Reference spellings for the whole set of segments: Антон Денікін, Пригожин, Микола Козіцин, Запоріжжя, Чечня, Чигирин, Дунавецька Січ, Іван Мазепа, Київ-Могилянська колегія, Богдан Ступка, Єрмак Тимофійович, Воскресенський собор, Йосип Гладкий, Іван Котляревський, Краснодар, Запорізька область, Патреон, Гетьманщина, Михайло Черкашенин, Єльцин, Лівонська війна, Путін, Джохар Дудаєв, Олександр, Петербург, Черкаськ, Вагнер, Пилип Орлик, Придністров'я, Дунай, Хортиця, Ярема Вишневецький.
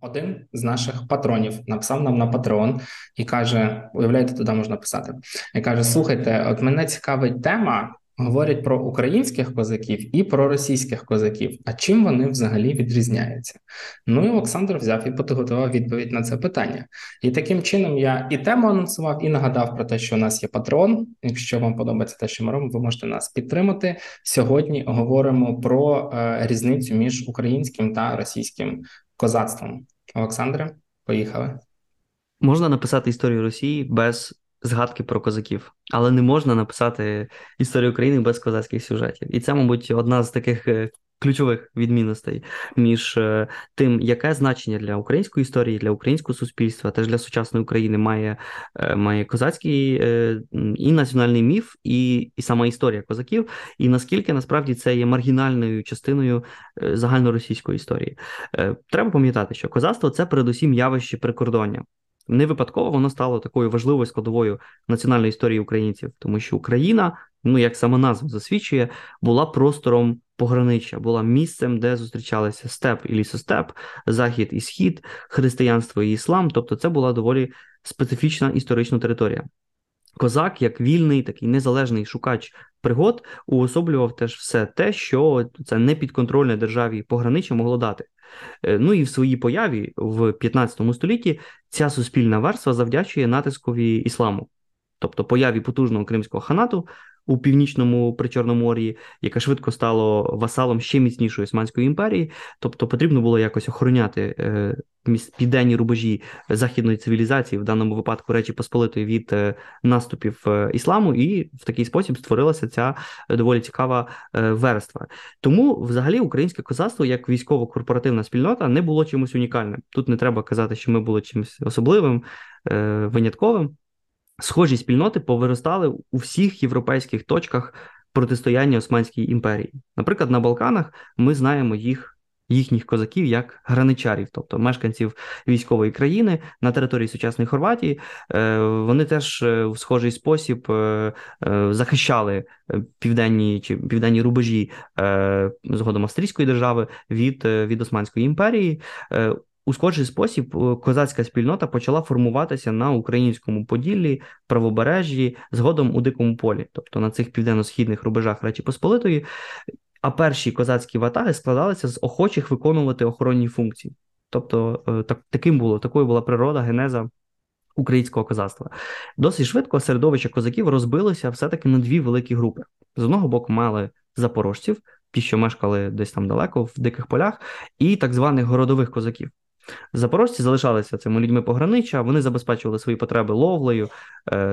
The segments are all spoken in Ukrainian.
один з наших патронів написав нам на Патреон і каже, уявляєте, туди можна писати, і каже, слухайте, от мене цікавить тема, говорять про українських козаків і про російських козаків, а чим вони взагалі відрізняються? Ну і Олександр взяв і підготував відповідь на це питання. І таким чином я і тему анонсував, і нагадав про те, що у нас є Патреон. Якщо вам подобається те, що ми робимо, ви можете нас підтримати. Сьогодні говоримо про різницю між українським та російським козацтвом. Олександре, поїхали. Можна написати історію Росії без згадки про козаків, але не можна написати історію України без козацьких сюжетів. І це, мабуть, одна з таких ключових відмінностей між тим, яке значення для української історії, для українського суспільства, теж для сучасної України має козацький і національний міф, і сама історія козаків, і наскільки насправді це є маргінальною частиною загальноросійської історії. Треба пам'ятати, що козацтво – це передусім явище прикордоння. Не випадково воно стало такою важливою складовою національної історії українців, тому що Україна, як сама назва засвідчує, була простором пограниччя, була місцем, де зустрічалися степ і лісостеп, захід і схід, християнство і іслам, тобто це була доволі специфічна історична територія. Козак, як вільний, такий незалежний шукач пригод, уособлював теж все те, що це непідконтрольне державі пограниччя могло дати. Ну і в своїй появі в 15 столітті ця суспільна верства завдячує натискові ісламу, тобто появі потужного кримського ханату у північному Причорномор'ї, яке швидко стало васалом ще міцнішої Османської імперії, тобто потрібно було якось охороняти південні рубежі західної цивілізації, в даному випадку Речі Посполитої, від наступів ісламу, і в такий спосіб створилася ця доволі цікава верства. Тому взагалі українське козацтво як військово-корпоративна спільнота не було чимось унікальним. Тут не треба казати, що ми були чимось особливим, винятковим. Схожі спільноти повиростали у всіх європейських точках протистояння Османській імперії. Наприклад, на Балканах ми знаємо їхніх козаків як граничарів, тобто мешканців військової країни на території сучасної Хорватії. Вони теж в схожий спосіб захищали південні рубежі згодом австрійської держави від Османської імперії. У схожий спосіб козацька спільнота почала формуватися на українському Поділлі, Правобережжі, згодом у Дикому полі, тобто на цих південно-східних рубежах Речі Посполитої, а перші козацькі ватаги складалися з охочих виконувати охоронні функції. Тобто такою була природа, генеза українського козацтва. Досить швидко середовище козаків розбилося все-таки на дві великі групи. З одного боку мали запорожців, ті, що мешкали десь там далеко, в диких полях, і так званих городових козаків. Запорожці залишалися цими людьми пограниччя, вони забезпечували свої потреби ловлею,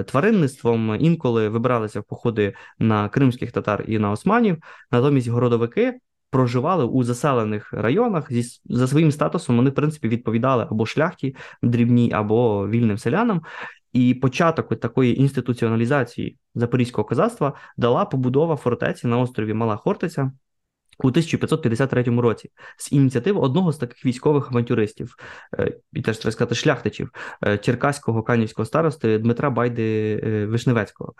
тваринництвом, інколи вибиралися в походи на кримських татар і на османів, натомість городовики проживали у заселених районах, за своїм статусом вони, в принципі, відповідали або шляхті дрібній, або вільним селянам, і початок такої інституціоналізації запорізького козацтва дала побудова фортеці на острові Мала Хортиця у 1553 році з ініціативи одного з таких військових авантюристів, і теж, треба сказати, шляхтичів, черкаського канівського старости Дмитра Байди Вишневецького.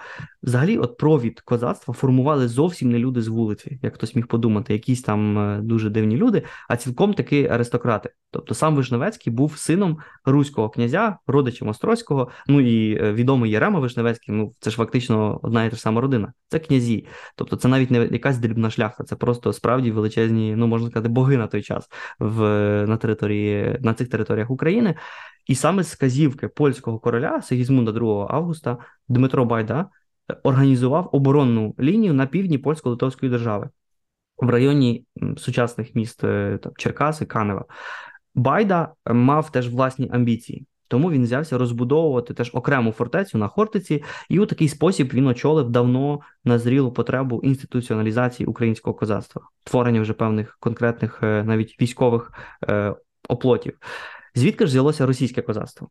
Взагалі, от провід козацтва формували зовсім не люди з вулиці, як хтось міг подумати, якісь там дуже дивні люди, а цілком таки аристократи. Тобто сам Вишневецький був сином руського князя, родичем Острозького, і відомий Ярема Вишневецький, це ж фактично одна і та ж сама родина. Це князі, тобто це навіть не якась дрібна шляхта, це просто справді величезні, можна сказати, боги на той час на цих територіях України. І саме з казівки польського короля Сигізмунда 2 Августа Дмитро Байда організував оборонну лінію на півдні польсько-литовської держави в районі сучасних міст Черкаси, Канева. Байда мав теж власні амбіції, тому він взявся розбудовувати теж окрему фортецю на Хортиці, і у такий спосіб він очолив давно назрілу потребу інституціоналізації українського козацтва, творення вже певних конкретних навіть військових оплотів. Звідки ж взялося російське козацтво?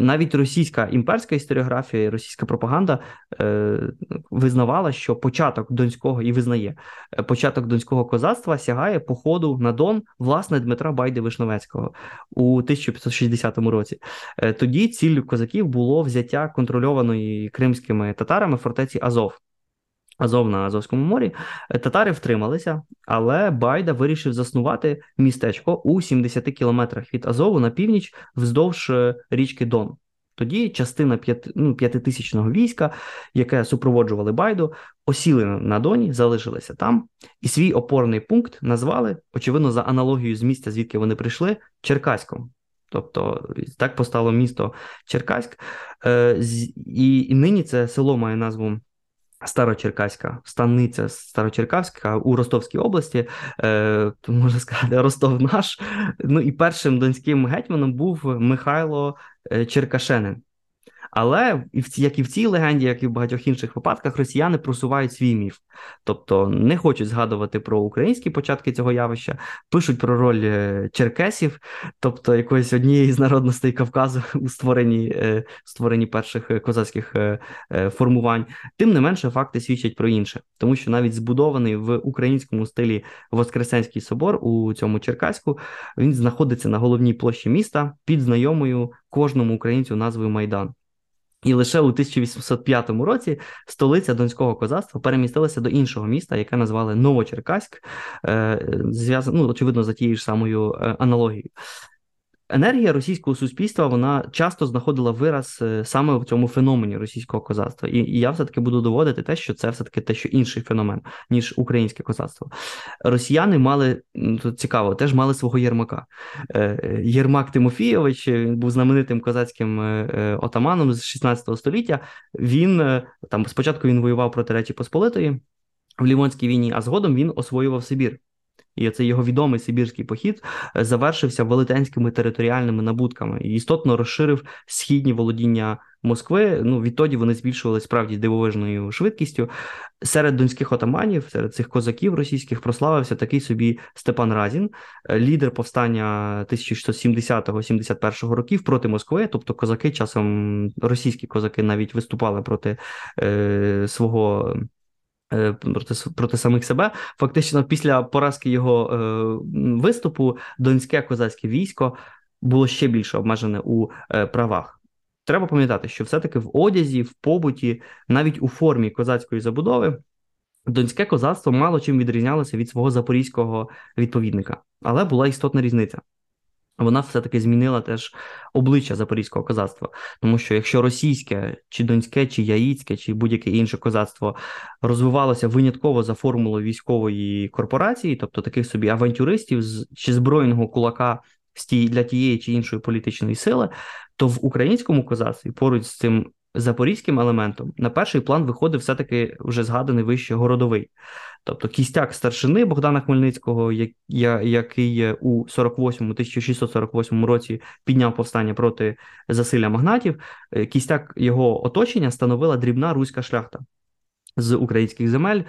Навіть російська імперська історіографія, російська пропаганда визнавала, що початок донського козацтва сягає походу на Дон, власне, Дмитра Байди Вишневецького у 1560 році. Тоді ціллю козаків було взяття контрольованої кримськими татарами фортеці Азов. Азов на Азовському морі, татари втрималися, але Байда вирішив заснувати містечко у 70 кілометрах від Азову на північ вздовж річки Дон. Тоді частина п'ятитисячного війська, яке супроводжували Байду, осіли на Доні, залишилися там, і свій опорний пункт назвали, очевидно, за аналогією з місця, звідки вони прийшли, Черкаськом. Тобто так постало місто Черкаськ, і нині це село має назву Старочеркаська, станиця Старочеркаська у Ростовській області, можна сказати, Ростов наш. Ну і першим донським гетьманом був Михайло Черкашенин. Але, як і в цій легенді, як і в багатьох інших випадках, росіяни просувають свій міф. Тобто не хочуть згадувати про українські початки цього явища, пишуть про роль черкесів, тобто якоїсь однієї з народностей Кавказу у створенні перших козацьких формувань. Тим не менше, факти свідчать про інше. Тому що навіть збудований в українському стилі Воскресенський собор у цьому Черкаську, він знаходиться на головній площі міста під знайомою кожному українцю назвою Майдан. І лише у 1805 році столиця донського козацтва перемістилася до іншого міста, яке назвали Новочеркаськ, очевидно, за тією ж самою аналогією. Енергія російського суспільства, вона часто знаходила вираз саме в цьому феномені російського козацтва. І я все-таки буду доводити те, що це все-таки те, що інший феномен, ніж українське козацтво. Росіяни мали, тут цікаво, теж мали свого Єрмака. Єрмак Тимофійович, він був знаменитим козацьким отаманом з 16 століття. Спочатку він воював проти Речі Посполитої в Лівонській війні, а згодом він освоював Сибір. І оцей його відомий сибірський похід завершився велетенськими територіальними набутками і істотно розширив східні володіння Москви. Відтоді вони збільшувалися справді дивовижною швидкістю. Серед донських отаманів, серед цих козаків російських прославився такий собі Степан Разін, лідер повстання 1670-71 років проти Москви. Тобто козаки часом, російські козаки навіть виступали проти проти самих себе. Фактично, після поразки його виступу донське козацьке військо було ще більше обмежене у правах. Треба пам'ятати, що все-таки в одязі, в побуті, навіть у формі козацької забудови донське козацтво мало чим відрізнялося від свого запорізького відповідника. Але була істотна різниця. Вона все-таки змінила теж обличчя запорізького козацтва. Тому що якщо російське, чи донське, чи яїцьке, чи будь-яке інше козацтво розвивалося винятково за формулою військової корпорації, тобто таких собі авантюристів чи збройного кулака для тієї чи іншої політичної сили, то в українському козацтві поруч з цим запорізьким елементом на перший план виходив все-таки вже згаданий вище городовий. Тобто кістяк старшини Богдана Хмельницького, який у 1648 році підняв повстання проти засилля магнатів, кістяк його оточення становила дрібна руська шляхта з українських земель,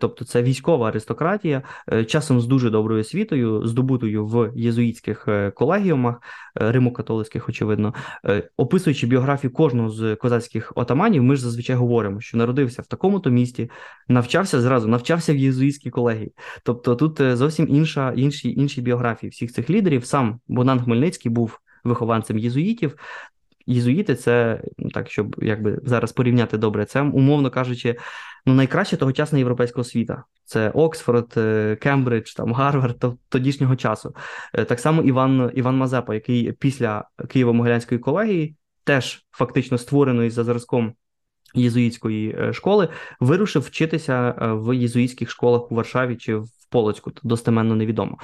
тобто це військова аристократія, часом з дуже доброю освітою, здобутою в єзуїтських колегіумах, римо-католицьких, очевидно. Описуючи біографію кожного з козацьких отаманів, ми ж зазвичай говоримо, що народився в такому-то місті, навчався в єзуїтській колегії. Тобто тут зовсім інші біографії всіх цих лідерів. Сам Богдан Хмельницький був вихованцем єзуїтів. Єзуїти – це, так, щоб зараз порівняти добре, це, умовно кажучи, найкраще тогочасна європейська освіта. Це Оксфорд, Кембридж, Гарвард тодішнього часу. Так само Іван Мазепа, який після Києво-Могилянської колегії, теж фактично створеної за зразком єзуїтської школи, вирушив вчитися в єзуїтських школах у Варшаві чи в Полоцьку, достеменно невідомо.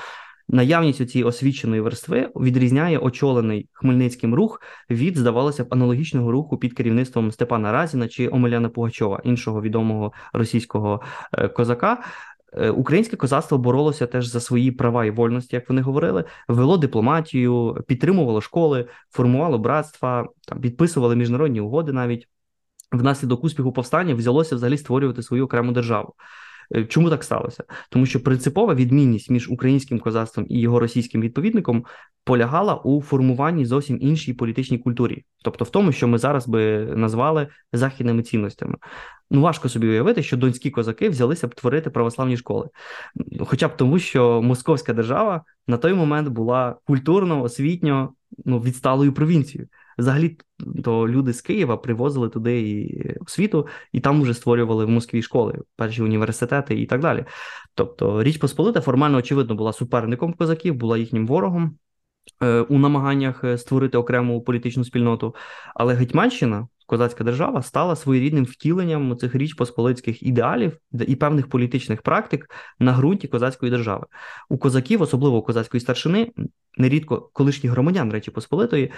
Наявність цієї освіченої верстви відрізняє очолений Хмельницьким рух від, здавалося б, аналогічного руху під керівництвом Степана Разіна чи Омеляна Пугачова, іншого відомого російського козака. Українське козацтво боролося теж за свої права і вольності, як вони говорили, вело дипломатію, підтримувало школи, формувало братства, підписували міжнародні угоди навіть. Внаслідок успіху повстання взялося взагалі створювати свою окрему державу. Чому так сталося? Тому що принципова відмінність між українським козацтвом і його російським відповідником полягала у формуванні зовсім іншій політичній культурі. Тобто в тому, що ми зараз би назвали західними цінностями. Важко собі уявити, що донські козаки взялися б творити православні школи. Хоча б тому, що московська держава на той момент була культурно, освітньо відсталою провінцією. Взагалі, то люди з Києва привозили туди і освіту, і там вже створювали в Москві школи, перші університети і так далі. Тобто Річ Посполита формально, очевидно, була суперником козаків, була їхнім ворогом у намаганнях створити окрему політичну спільноту, але Гетьманщина, козацька держава, стала своєрідним втіленням цих річпосполицьких ідеалів і певних політичних практик на ґрунті козацької держави. У козаків, особливо у козацької старшини, нерідко колишніх громадян Речі Посполитої,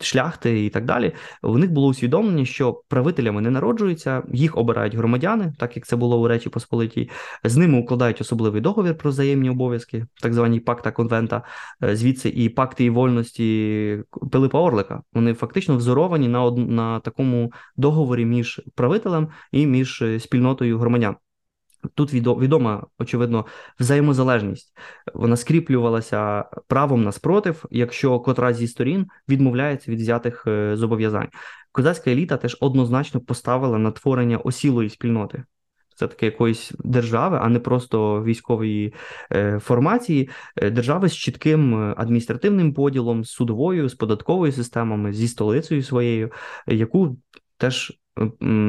шляхти і так далі, у них було усвідомлення, що правителями не народжуються, їх обирають громадяни, так як це було у Речі Посполитій, з ними укладають особливий договір про взаємні обов'язки, так звані пакта конвента, звідси і пакти і вольності Пилипа Орлика. Вони фактично взоровані на такому договорі між правителем і між спільнотою громадян. Тут відома, очевидно, взаємозалежність. Вона скріплювалася правом на спротив, якщо котра зі сторін відмовляється від взятих зобов'язань. Козацька еліта теж однозначно поставила на творення осілої спільноти. Це таке якоїсь держави, а не просто військової формації, держави з чітким адміністративним поділом, з судовою, з податковою системами, зі столицею своєю, яку теж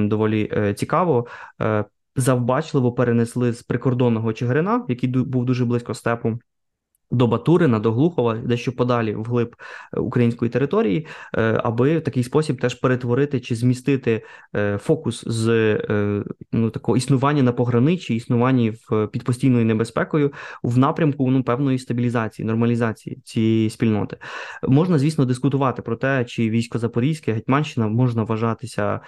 доволі цікаво завбачливо перенесли з прикордонного Чигирина, який був дуже близько степу, до Батурина, до Глухова, дещо подалі вглиб української території, аби в такий спосіб теж перетворити чи змістити фокус з такого існування на пограничі, існування під постійною небезпекою в напрямку певної стабілізації, нормалізації цієї спільноти. Можна, звісно, дискутувати про те, чи військо Запорізьке, Гетьманщина можна вважатися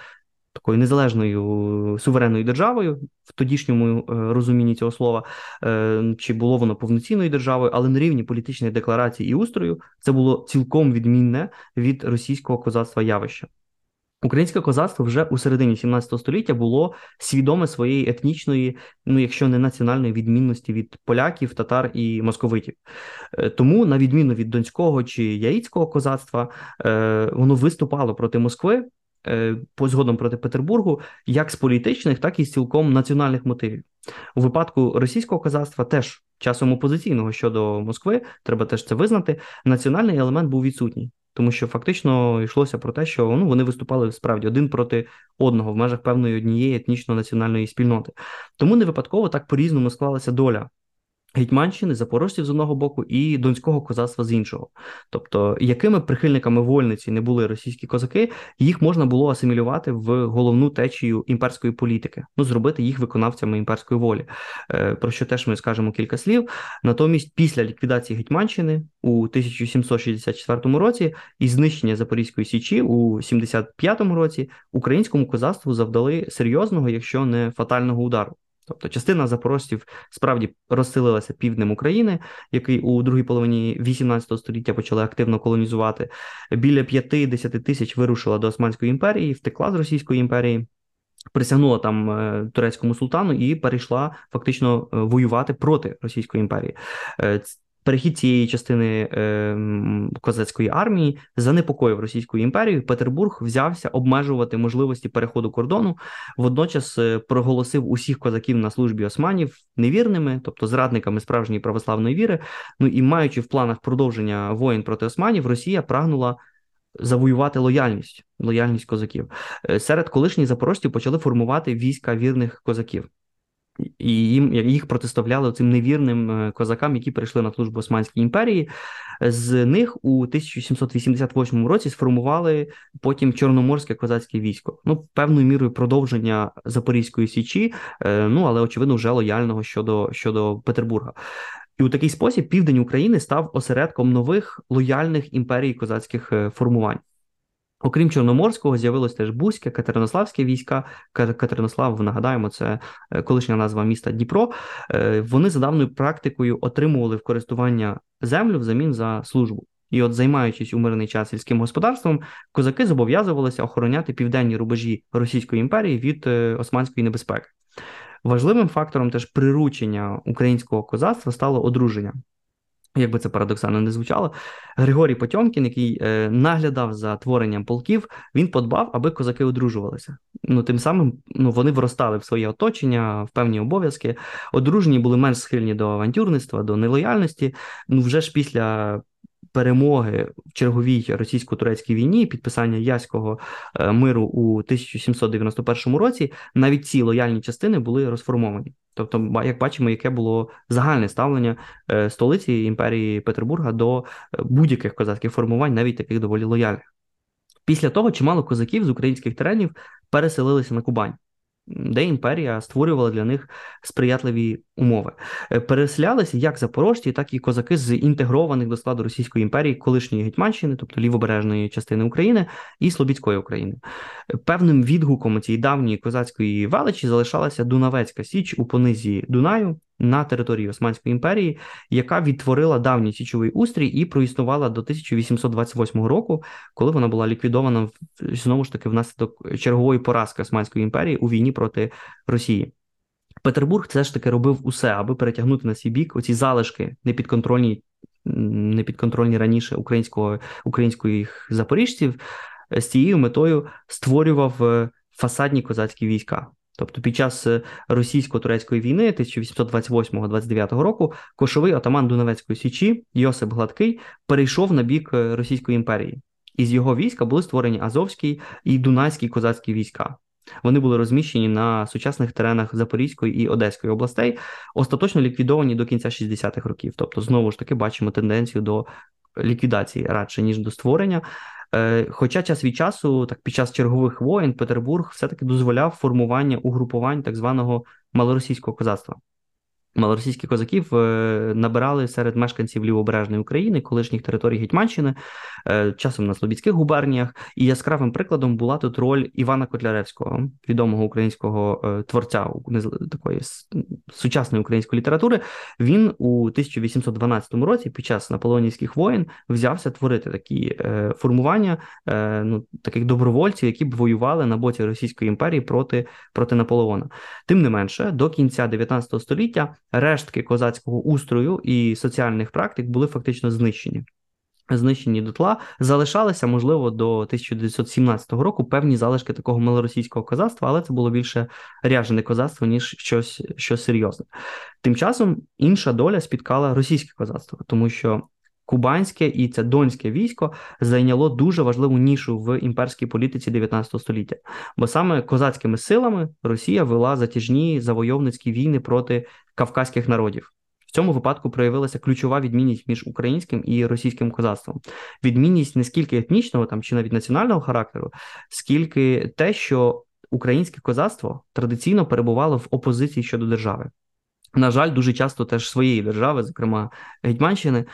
такою незалежною суверенною державою в тодішньому розумінні цього слова, чи було воно повноцінною державою, але на рівні політичної декларації і устрою це було цілком відмінне від російського козацтва явище. Українське козацтво вже у середині 17 століття було свідоме своєї етнічної, якщо не національної відмінності від поляків, татар і московитів. Тому, на відміну від донського чи яїцького козацтва, воно виступало проти Москви, згодом проти Петербургу, як з політичних, так і з цілком національних мотивів. У випадку російського козацтва, теж часом опозиційного щодо Москви, треба теж це визнати, національний елемент був відсутній, тому що фактично йшлося про те, що вони виступали справді один проти одного в межах певної однієї етнічно-національної спільноти. Тому не випадково так по-різному склалася доля Гетьманщини, запорожців з одного боку і донського козацтва з іншого. Тобто, якими прихильниками вольниці не були російські козаки, їх можна було асимілювати в головну течію імперської політики, зробити їх виконавцями імперської волі, про що теж ми скажемо кілька слів. Натомість, після ліквідації Гетьманщини у 1764 році і знищення Запорізької Січі у 1775 році українському козацтву завдали серйозного, якщо не фатального удару. Тобто частина запорожців справді розселилася півднем України, який у другій половині 18 століття почали активно колонізувати. Біля 5-10 тисяч вирушила до Османської імперії, втекла з Російської імперії, присягнула там турецькому султану і перейшла фактично воювати проти Російської імперії. Перехід цієї частини козацької армії занепокоїв Російську імперію. Петербург взявся обмежувати можливості переходу кордону, водночас проголосив усіх козаків на службі османів невірними, тобто зрадниками справжньої православної віри. І маючи в планах продовження воєн проти османів, Росія прагнула завоювати лояльність козаків. Серед колишніх запорожців почали формувати війська вірних козаків. І їх протиставляли цим невірним козакам, які перейшли на службу Османській імперії. З них у 1788 році сформували потім Чорноморське козацьке військо. Певною мірою продовження Запорізької Січі, але, очевидно, вже лояльного щодо Петербурга. І у такий спосіб південь України став осередком нових лояльних імперій козацьких формувань. Окрім Чорноморського, з'явилось теж Бузьке, Катеринославське війська. Катеринослав, нагадаємо, це колишня назва міста Дніпро. Вони за давною практикою отримували в користування землю взамін за службу. І от, займаючись у мирний час сільським господарством, козаки зобов'язувалися охороняти південні рубежі Російської імперії від османської небезпеки. Важливим фактором теж приручення українського козацтва стало одруження. Якби це парадоксально не звучало, Григорій Потьомкін, який наглядав за творенням полків, він подбав, аби козаки одружувалися. Тим самим вони вростали в своє оточення, в певні обов'язки. Одружені були менш схильні до авантюрництва, до нелояльності. Вже ж після перемоги в черговій російсько-турецькій війні, підписання Яського миру у 1791 році, навіть ці лояльні частини були розформовані. Тобто, як бачимо, яке було загальне ставлення столиці імперії Петербурга до будь-яких козацьких формувань, навіть таких доволі лояльних. Після того чимало козаків з українських теренів переселилися на Кубань, де імперія створювала для них сприятливі умови. Переселялися як запорожці, так і козаки з інтегрованих до складу Російської імперії колишньої Гетьманщини, тобто лівобережної частини України, і Слобідської України. Певним відгуком цієї давньої козацької величі залишалася Дунавецька Січ у понизі Дунаю на території Османської імперії, яка відтворила давній січовий устрій і проіснувала до 1828 року, коли вона була ліквідована, знову ж таки, внаслідок чергової поразки Османської імперії у війні проти Росії. Петербург все ж таки робив усе, аби перетягнути на свій бік оці залишки непідконтрольні раніше українських запоріжців, з цією метою створював фасадні козацькі війська. Тобто під час російсько-турецької війни 1828-29 року кошовий отаман Дунавецької Січі Йосип Гладкий перейшов на бік Російської імперії. Із його війська були створені Азовські і Дунайські козацькі війська. Вони були розміщені на сучасних теренах Запорізької і Одеської областей, остаточно ліквідовані до кінця 60-х років. Тобто, знову ж таки, бачимо тенденцію до ліквідації радше, ніж до створення. Хоча час від часу, так під час чергових воєн, Петербург все-таки дозволяв формування угрупувань так званого малоросійського козацтва. Малоросійських козаків набирали серед мешканців Лівобережної України, колишніх територій Гетьманщини, часом на Слобідських губерніях, і яскравим прикладом була тут роль Івана Котляревського, відомого українського творця такої сучасної української літератури. Він у 1812 році під час наполеонівських воєн взявся творити такі формування, таких добровольців, які б воювали на боці Російської імперії проти Наполеона. Тим не менше, до кінця 19 століття рештки козацького устрою і соціальних практик були фактично знищені дотла. Залишалися, можливо, до 1917 року певні залишки такого малоросійського козацтва, але це було більше ряжене козацтво, ніж щось серйозне. Тим часом інша доля спіткала російське козацтво, тому що Кубанське і це Донське військо зайняло дуже важливу нішу в імперській політиці 19 століття. Бо саме козацькими силами Росія вела затяжні завойовницькі війни проти кавказьких народів. В цьому випадку проявилася ключова відмінність між українським і російським козацтвом. Відмінність не скільки етнічного чи навіть національного характеру, скільки те, що українське козацтво традиційно перебувало в опозиції щодо держави. На жаль, дуже часто теж своєї держави, зокрема Гетьманщини.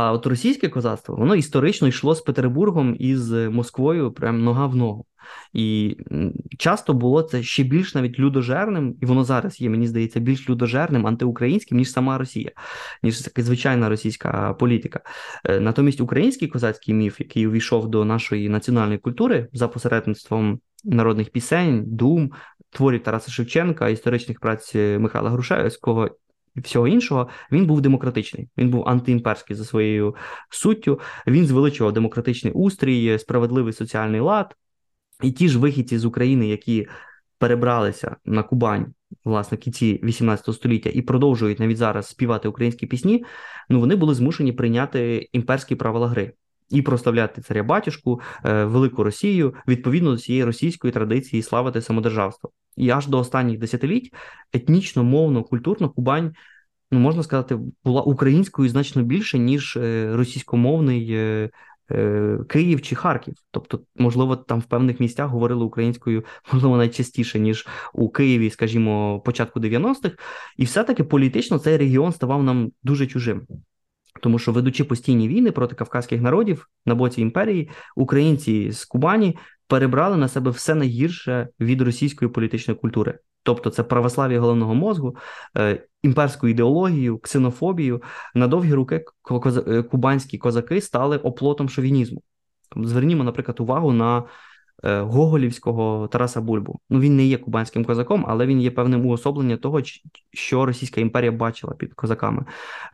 А от російське козацтво, воно історично йшло з Петербургом і з Москвою прям нога в ногу. І часто було це ще більш навіть людожерним, і воно зараз є, мені здається, більш людожерним, антиукраїнським, ніж сама Росія, ніж така звичайна російська політика. Натомість український козацький міф, який увійшов до нашої національної культури за посередництвом народних пісень, дум, творів Тараса Шевченка, історичних праць Михайла Грушевського – всього іншого, він був демократичний, він був антиімперський за своєю суттю, він звеличував демократичний устрій, справедливий соціальний лад, і ті ж вихідці з України, які перебралися на Кубань, власне, в кінці 18 століття і продовжують навіть зараз співати українські пісні, вони були змушені прийняти імперські правила гри і прославляти царя-батюшку, Велику Росію, відповідно до цієї російської традиції славити самодержавство. І аж до останніх десятиліть етнічно, мовно, культурно Кубань, можна сказати, була українською значно більше, ніж російськомовний Київ чи Харків. Тобто, можливо, там в певних місцях говорили українською, можливо, найчастіше, ніж у Києві, скажімо, початку 90-х. І все-таки політично цей регіон ставав нам дуже чужим. Тому що, ведучи постійні війни проти кавказьких народів на боці імперії, українці з Кубані перебрали на себе все найгірше від російської політичної культури. Тобто це православ'я головного мозку, імперську ідеологію, ксенофобію. На довгі роки кубанські козаки стали оплотом шовінізму. Звернімо, наприклад, увагу на гоголівського Тараса Бульбу. Він не є кубанським козаком, але він є певним уособленням того, що Російська імперія бачила під козаками.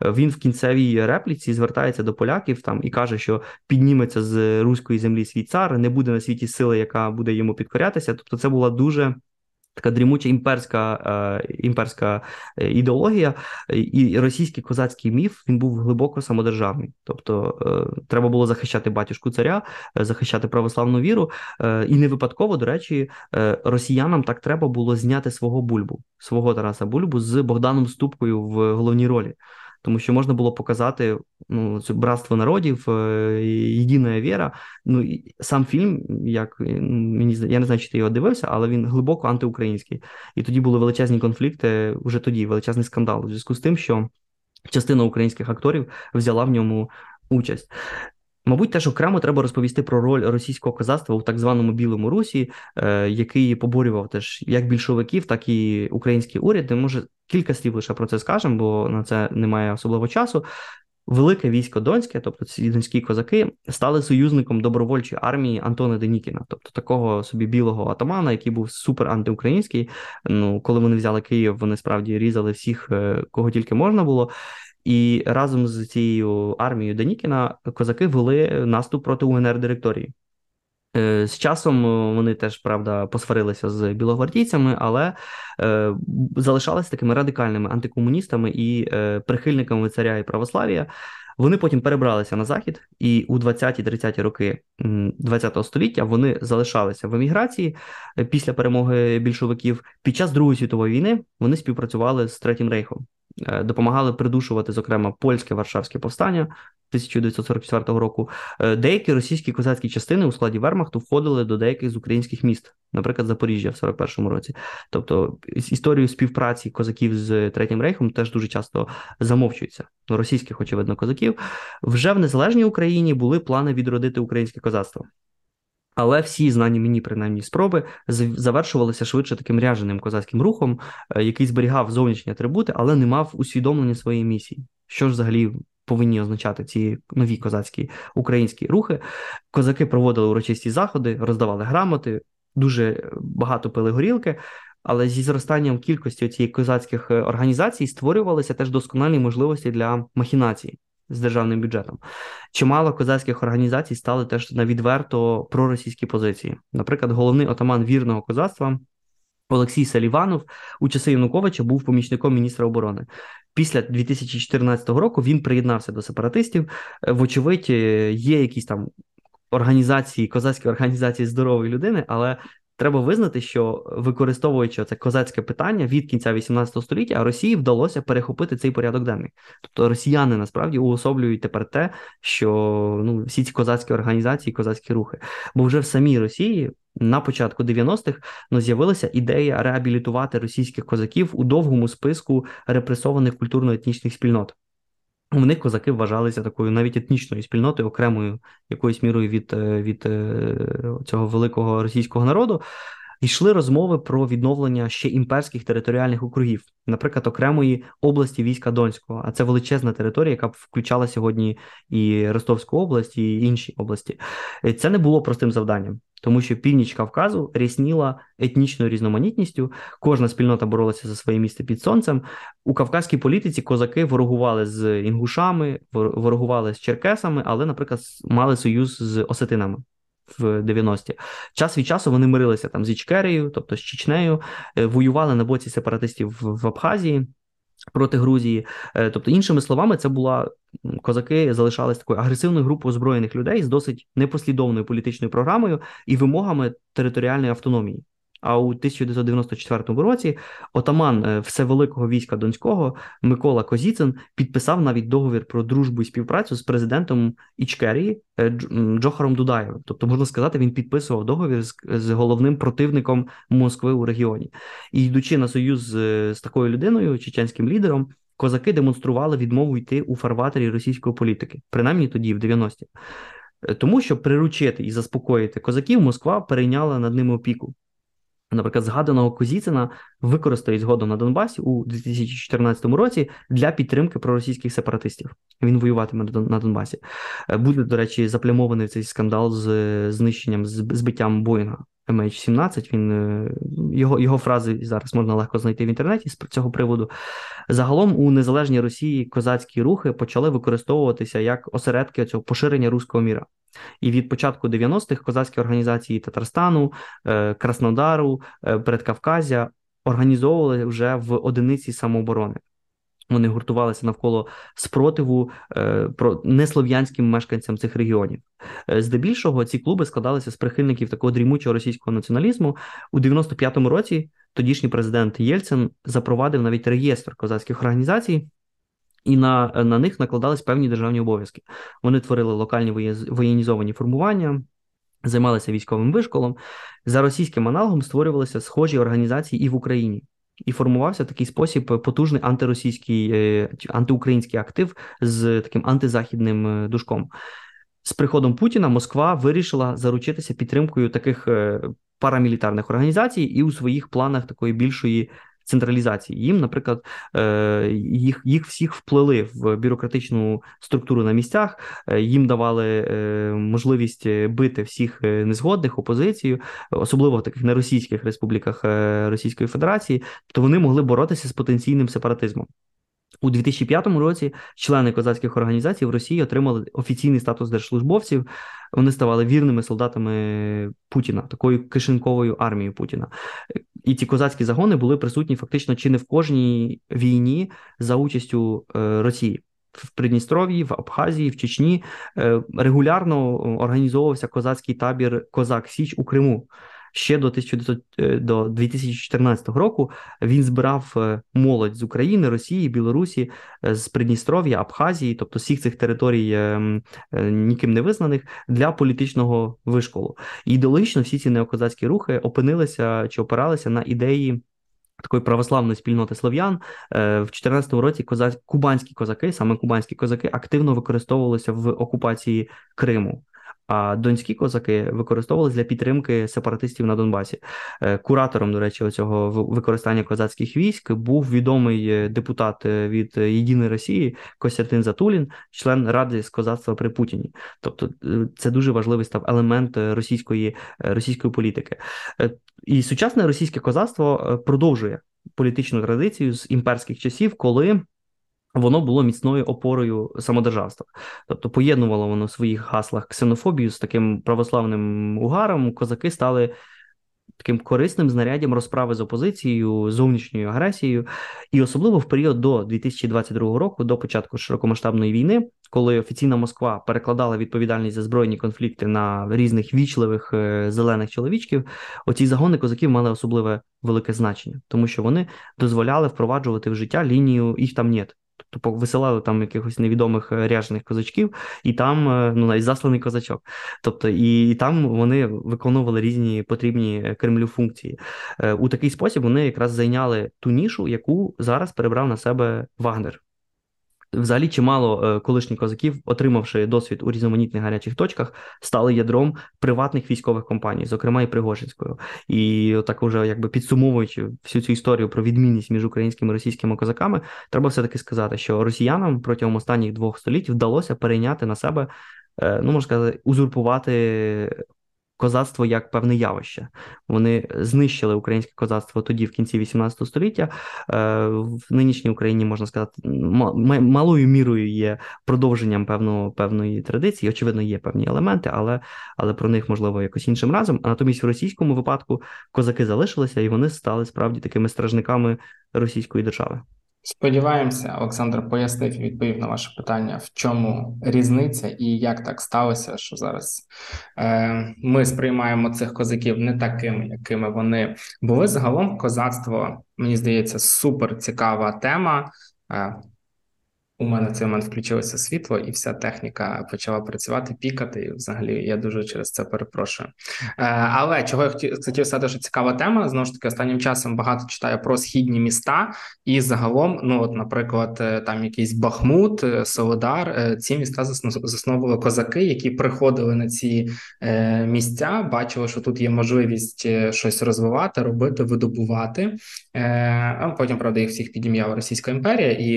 Він в кінцевій репліці звертається до поляків і каже, що підніметься з руської землі свій цар, не буде на світі сили, яка буде йому підкорятися. Тобто це була дуже така дрімуча імперська ідеологія, і російський козацький міф, він був глибоко самодержавний. Тобто треба було захищати батюшку царя, захищати православну віру, і не випадково, до речі, росіянам так треба було зняти свого Бульбу, свого Тараса Бульбу з Богданом Ступкою в головній ролі. Тому що можна було показати це братство народів, єдина віра. Сам фільм, я не знаю, чи ти його дивився, але він глибоко антиукраїнський. І тоді були величезні конфлікти, вже тоді величезний скандал у зв'язку з тим, що частина українських акторів взяла в ньому участь. Мабуть, теж окремо треба розповісти про роль російського козацтва у так званому Білому Русі, який поборював теж як більшовиків, так і український уряд. І, може, кілька слів лише про це скажемо, бо на це немає особливо часу. Велике військо Донське, тобто ці донські козаки, стали союзником добровольчої армії Антона Денікіна, тобто такого собі білого атамана, який був супер антиукраїнський. Коли вони взяли Київ, вони справді різали всіх, кого тільки можна було. І разом з цією армією Денікіна козаки вели наступ проти УНР-директорії. З часом вони теж, правда, посварилися з білогвардійцями, але залишалися такими радикальними антикомуністами і прихильниками царя і православ'я. Вони потім перебралися на Захід, і у 20-30-ті роки ХХ століття вони залишалися в еміграції після перемоги більшовиків. Під час Другої світової війни вони співпрацювали з Третім рейхом, допомагали придушувати, зокрема, польське Варшавське повстання 1944 року. Деякі російські козацькі частини у складі вермахту входили до деяких з українських міст, наприклад, Запоріжжя в 41-му році. Тобто історію співпраці козаків з Третім рейхом теж дуже часто замовчується. Російських, очевидно, козаків. Вже в незалежній Україні були плани відродити українське козацтво. Але всі знані мені, принаймні, спроби завершувалися швидше таким ряженим козацьким рухом, який зберігав зовнішні атрибути, але не мав усвідомлення своєї місії. Що ж взагалі повинні означати ці нові козацькі українські рухи? Козаки проводили урочисті заходи, роздавали грамоти, дуже багато пили горілки, але зі зростанням кількості цієї козацьких організацій створювалися теж досконалі можливості для махінації з державним бюджетом. Чимало козацьких організацій стали теж на відверто проросійські позиції. Наприклад, головний отаман вірного козацтва Олексій Саліванов у часи Януковича був помічником міністра оборони. Після 2014 року він приєднався до сепаратистів. Вочевидь, є якісь там організації, козацькі організації здорової людини, але треба визнати, що використовуючи це козацьке питання від кінця 18 століття, Росії вдалося перехопити цей порядок денний. Тобто росіяни насправді уособлюють тепер те, що всі ці козацькі організації, козацькі рухи. Бо вже в самій Росії на початку 90-х з'явилася ідея реабілітувати російських козаків у довгому списку репресованих культурно-етнічних спільнот. У них козаки вважалися такою навіть етнічною спільнотою, окремою якоюсь мірою від цього великого російського народу. Йшли розмови про відновлення ще імперських територіальних округів, наприклад, окремої області війська Донського, а це величезна територія, яка включала сьогодні і Ростовську область, і інші області. Це не було простим завданням, тому що північ Кавказу рясніла етнічною різноманітністю, кожна спільнота боролася за своє місце під сонцем. У кавказькій політиці козаки ворогували з інгушами, ворогували з черкесами, але, наприклад, мали союз з осетинами в 90-ті. Час від часу вони мирилися там з Ічкерією, тобто з Чечнею, воювали на боці сепаратистів в Абхазії проти Грузії. Тобто, іншими словами, це була, козаки залишались такою агресивною групою озброєних людей з досить непослідовною політичною програмою і вимогами територіальної автономії. А у 1994 році отаман Всевеликого війська Донського Микола Козіцин підписав навіть договір про дружбу і співпрацю з президентом Ічкерії Джохаром Дудаєвим. Тобто, можна сказати, він підписував договір з головним противником Москви у регіоні. І йдучи на союз з такою людиною, чеченським лідером, козаки демонстрували відмову йти у фарватері російської політики, принаймні тоді, в 90-ті. Тому, щоб приручити і заспокоїти козаків, Москва перейняла над ними опіку. Наприклад, згаданого Козіцина використають згодом на Донбасі у 2014 році для підтримки проросійських сепаратистів. Він воюватиме на Донбасі. Буде, до речі, заплямований цей скандал з знищенням, збиттям Боїнга MH17. Його фрази зараз можна легко знайти в інтернеті з цього приводу. Загалом у незалежній Росії козацькі рухи почали використовуватися як осередки цього поширення руського міра. І від початку 90-х козацькі організації Татарстану, Краснодару, Передкавказя організовували вже в одиниці самооборони. Вони гуртувалися навколо спротиву неслов'янським мешканцям цих регіонів. Здебільшого ці клуби складалися з прихильників такого дрімучого російського націоналізму. У 95-му році тодішній президент Єльцин запровадив навіть реєстр козацьких організацій, і на них накладались певні державні обов'язки. Вони творили локальні воєнізовані формування, займалися військовим вишколом. За російським аналогом створювалися схожі організації і в Україні. І формувався такий спосіб потужний антиросійський, антиукраїнський актив з таким антизахідним душком. З приходом Путіна Москва вирішила заручитися підтримкою таких парамілітарних організацій і у своїх планах такої більшої централізації. Їм, наприклад, їх всіх вплели в бюрократичну структуру на місцях, їм давали можливість бити всіх незгодних, опозицію, особливо в таких неросійських республіках Російської Федерації, то вони могли боротися з потенційним сепаратизмом. У 2005 році члени козацьких організацій в Росії отримали офіційний статус держслужбовців, вони ставали вірними солдатами Путіна, такою кишеньковою армією Путіна. І ці козацькі загони були присутні фактично чи не в кожній війні за участю Росії. В Придністров'ї, в Абхазії, в Чечні регулярно організовувався козацький табір «Козак Січ» у Криму. Ще до 2014 року він збирав молодь з України, Росії, Білорусі, з Придністров'я, Абхазії, тобто всіх цих територій ніким не визнаних, для політичного вишколу. Ідеологічно всі ці неокозацькі рухи опинилися чи опиралися на ідеї такої православної спільноти слов'ян. В 2014 році кубанські козаки, саме кубанські козаки, активно використовувалися в окупації Криму. А донські козаки використовувалися для підтримки сепаратистів на Донбасі. Куратором, до речі, цього використання козацьких військ був відомий депутат від «Єдиної Росії» Костянтин Затулін, член Ради з козацтва при Путіні. Тобто це дуже важливий став елемент російської політики. І сучасне російське козацтво продовжує політичну традицію з імперських часів, коли воно було міцною опорою самодержавства. Тобто поєднувало воно в своїх гаслах ксенофобію з таким православним угаром. Козаки стали таким корисним знаряддям розправи з опозицією, зовнішньою агресією. І особливо в період до 2022 року, до початку широкомасштабної війни, коли офіційна Москва перекладала відповідальність за збройні конфлікти на різних вічливих зелених чоловічків, оці загони козаків мали особливе велике значення, тому що вони дозволяли впроваджувати в життя лінію «їх там нет». Тобто висилали там якихось невідомих ряжених козачків, і там, ну, навіть засланий козачок. Тобто і там вони виконували різні потрібні Кремлю функції. У такий спосіб вони якраз зайняли ту нішу, яку зараз перебрав на себе Вагнер. Взагалі чимало колишніх козаків, отримавши досвід у різноманітних гарячих точках, стали ядром приватних військових компаній, зокрема і Пригожинською. І так уже якби підсумовуючи всю цю історію про відмінність між українськими і російськими козаками, треба все-таки сказати, що росіянам протягом останніх 2 століть вдалося перейняти на себе, ну, можна сказати, узурпувати козацтво як певне явище. Вони знищили українське козацтво тоді, в кінці 18 століття. В нинішній Україні, можна сказати, малою мірою є продовженням певної традиції. Очевидно, є певні елементи, але про них, можливо, якось іншим разом. А натомість в російському випадку козаки залишилися, і вони стали справді такими стражниками російської держави. Сподіваємося, Олександр пояснив і відповів на ваше питання, в чому різниця і як так сталося, що зараз ми сприймаємо цих козаків не такими, якими вони були. Загалом козацтво, мені здається, суперцікава тема. У мене в цей момент включилося світло, і вся техніка почала працювати, пікати, і взагалі я дуже через це перепрошую. Але чого я хотів сказати, що цікава тема, знову ж таки, останнім часом багато читаю про східні міста, і загалом, ну от, наприклад, там якийсь Бахмут, Солодар, ці міста засновували козаки, які приходили на ці місця, бачили, що тут є можливість щось розвивати, робити, видобувати. Потім, правда, їх всіх підім'яла Російська імперія, і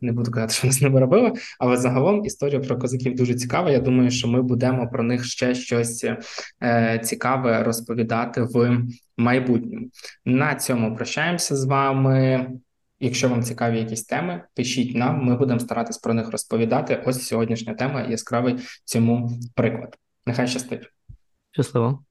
не буду казати, що ми з ними робили, але загалом історія про козаків дуже цікава. Я думаю, що ми будемо про них ще щось цікаве розповідати в майбутньому. На цьому прощаємося з вами. Якщо вам цікаві якісь теми, пишіть нам, ми будемо старатись про них розповідати. Ось сьогоднішня тема – яскравий цьому приклад. Нехай щастить. Щасливо.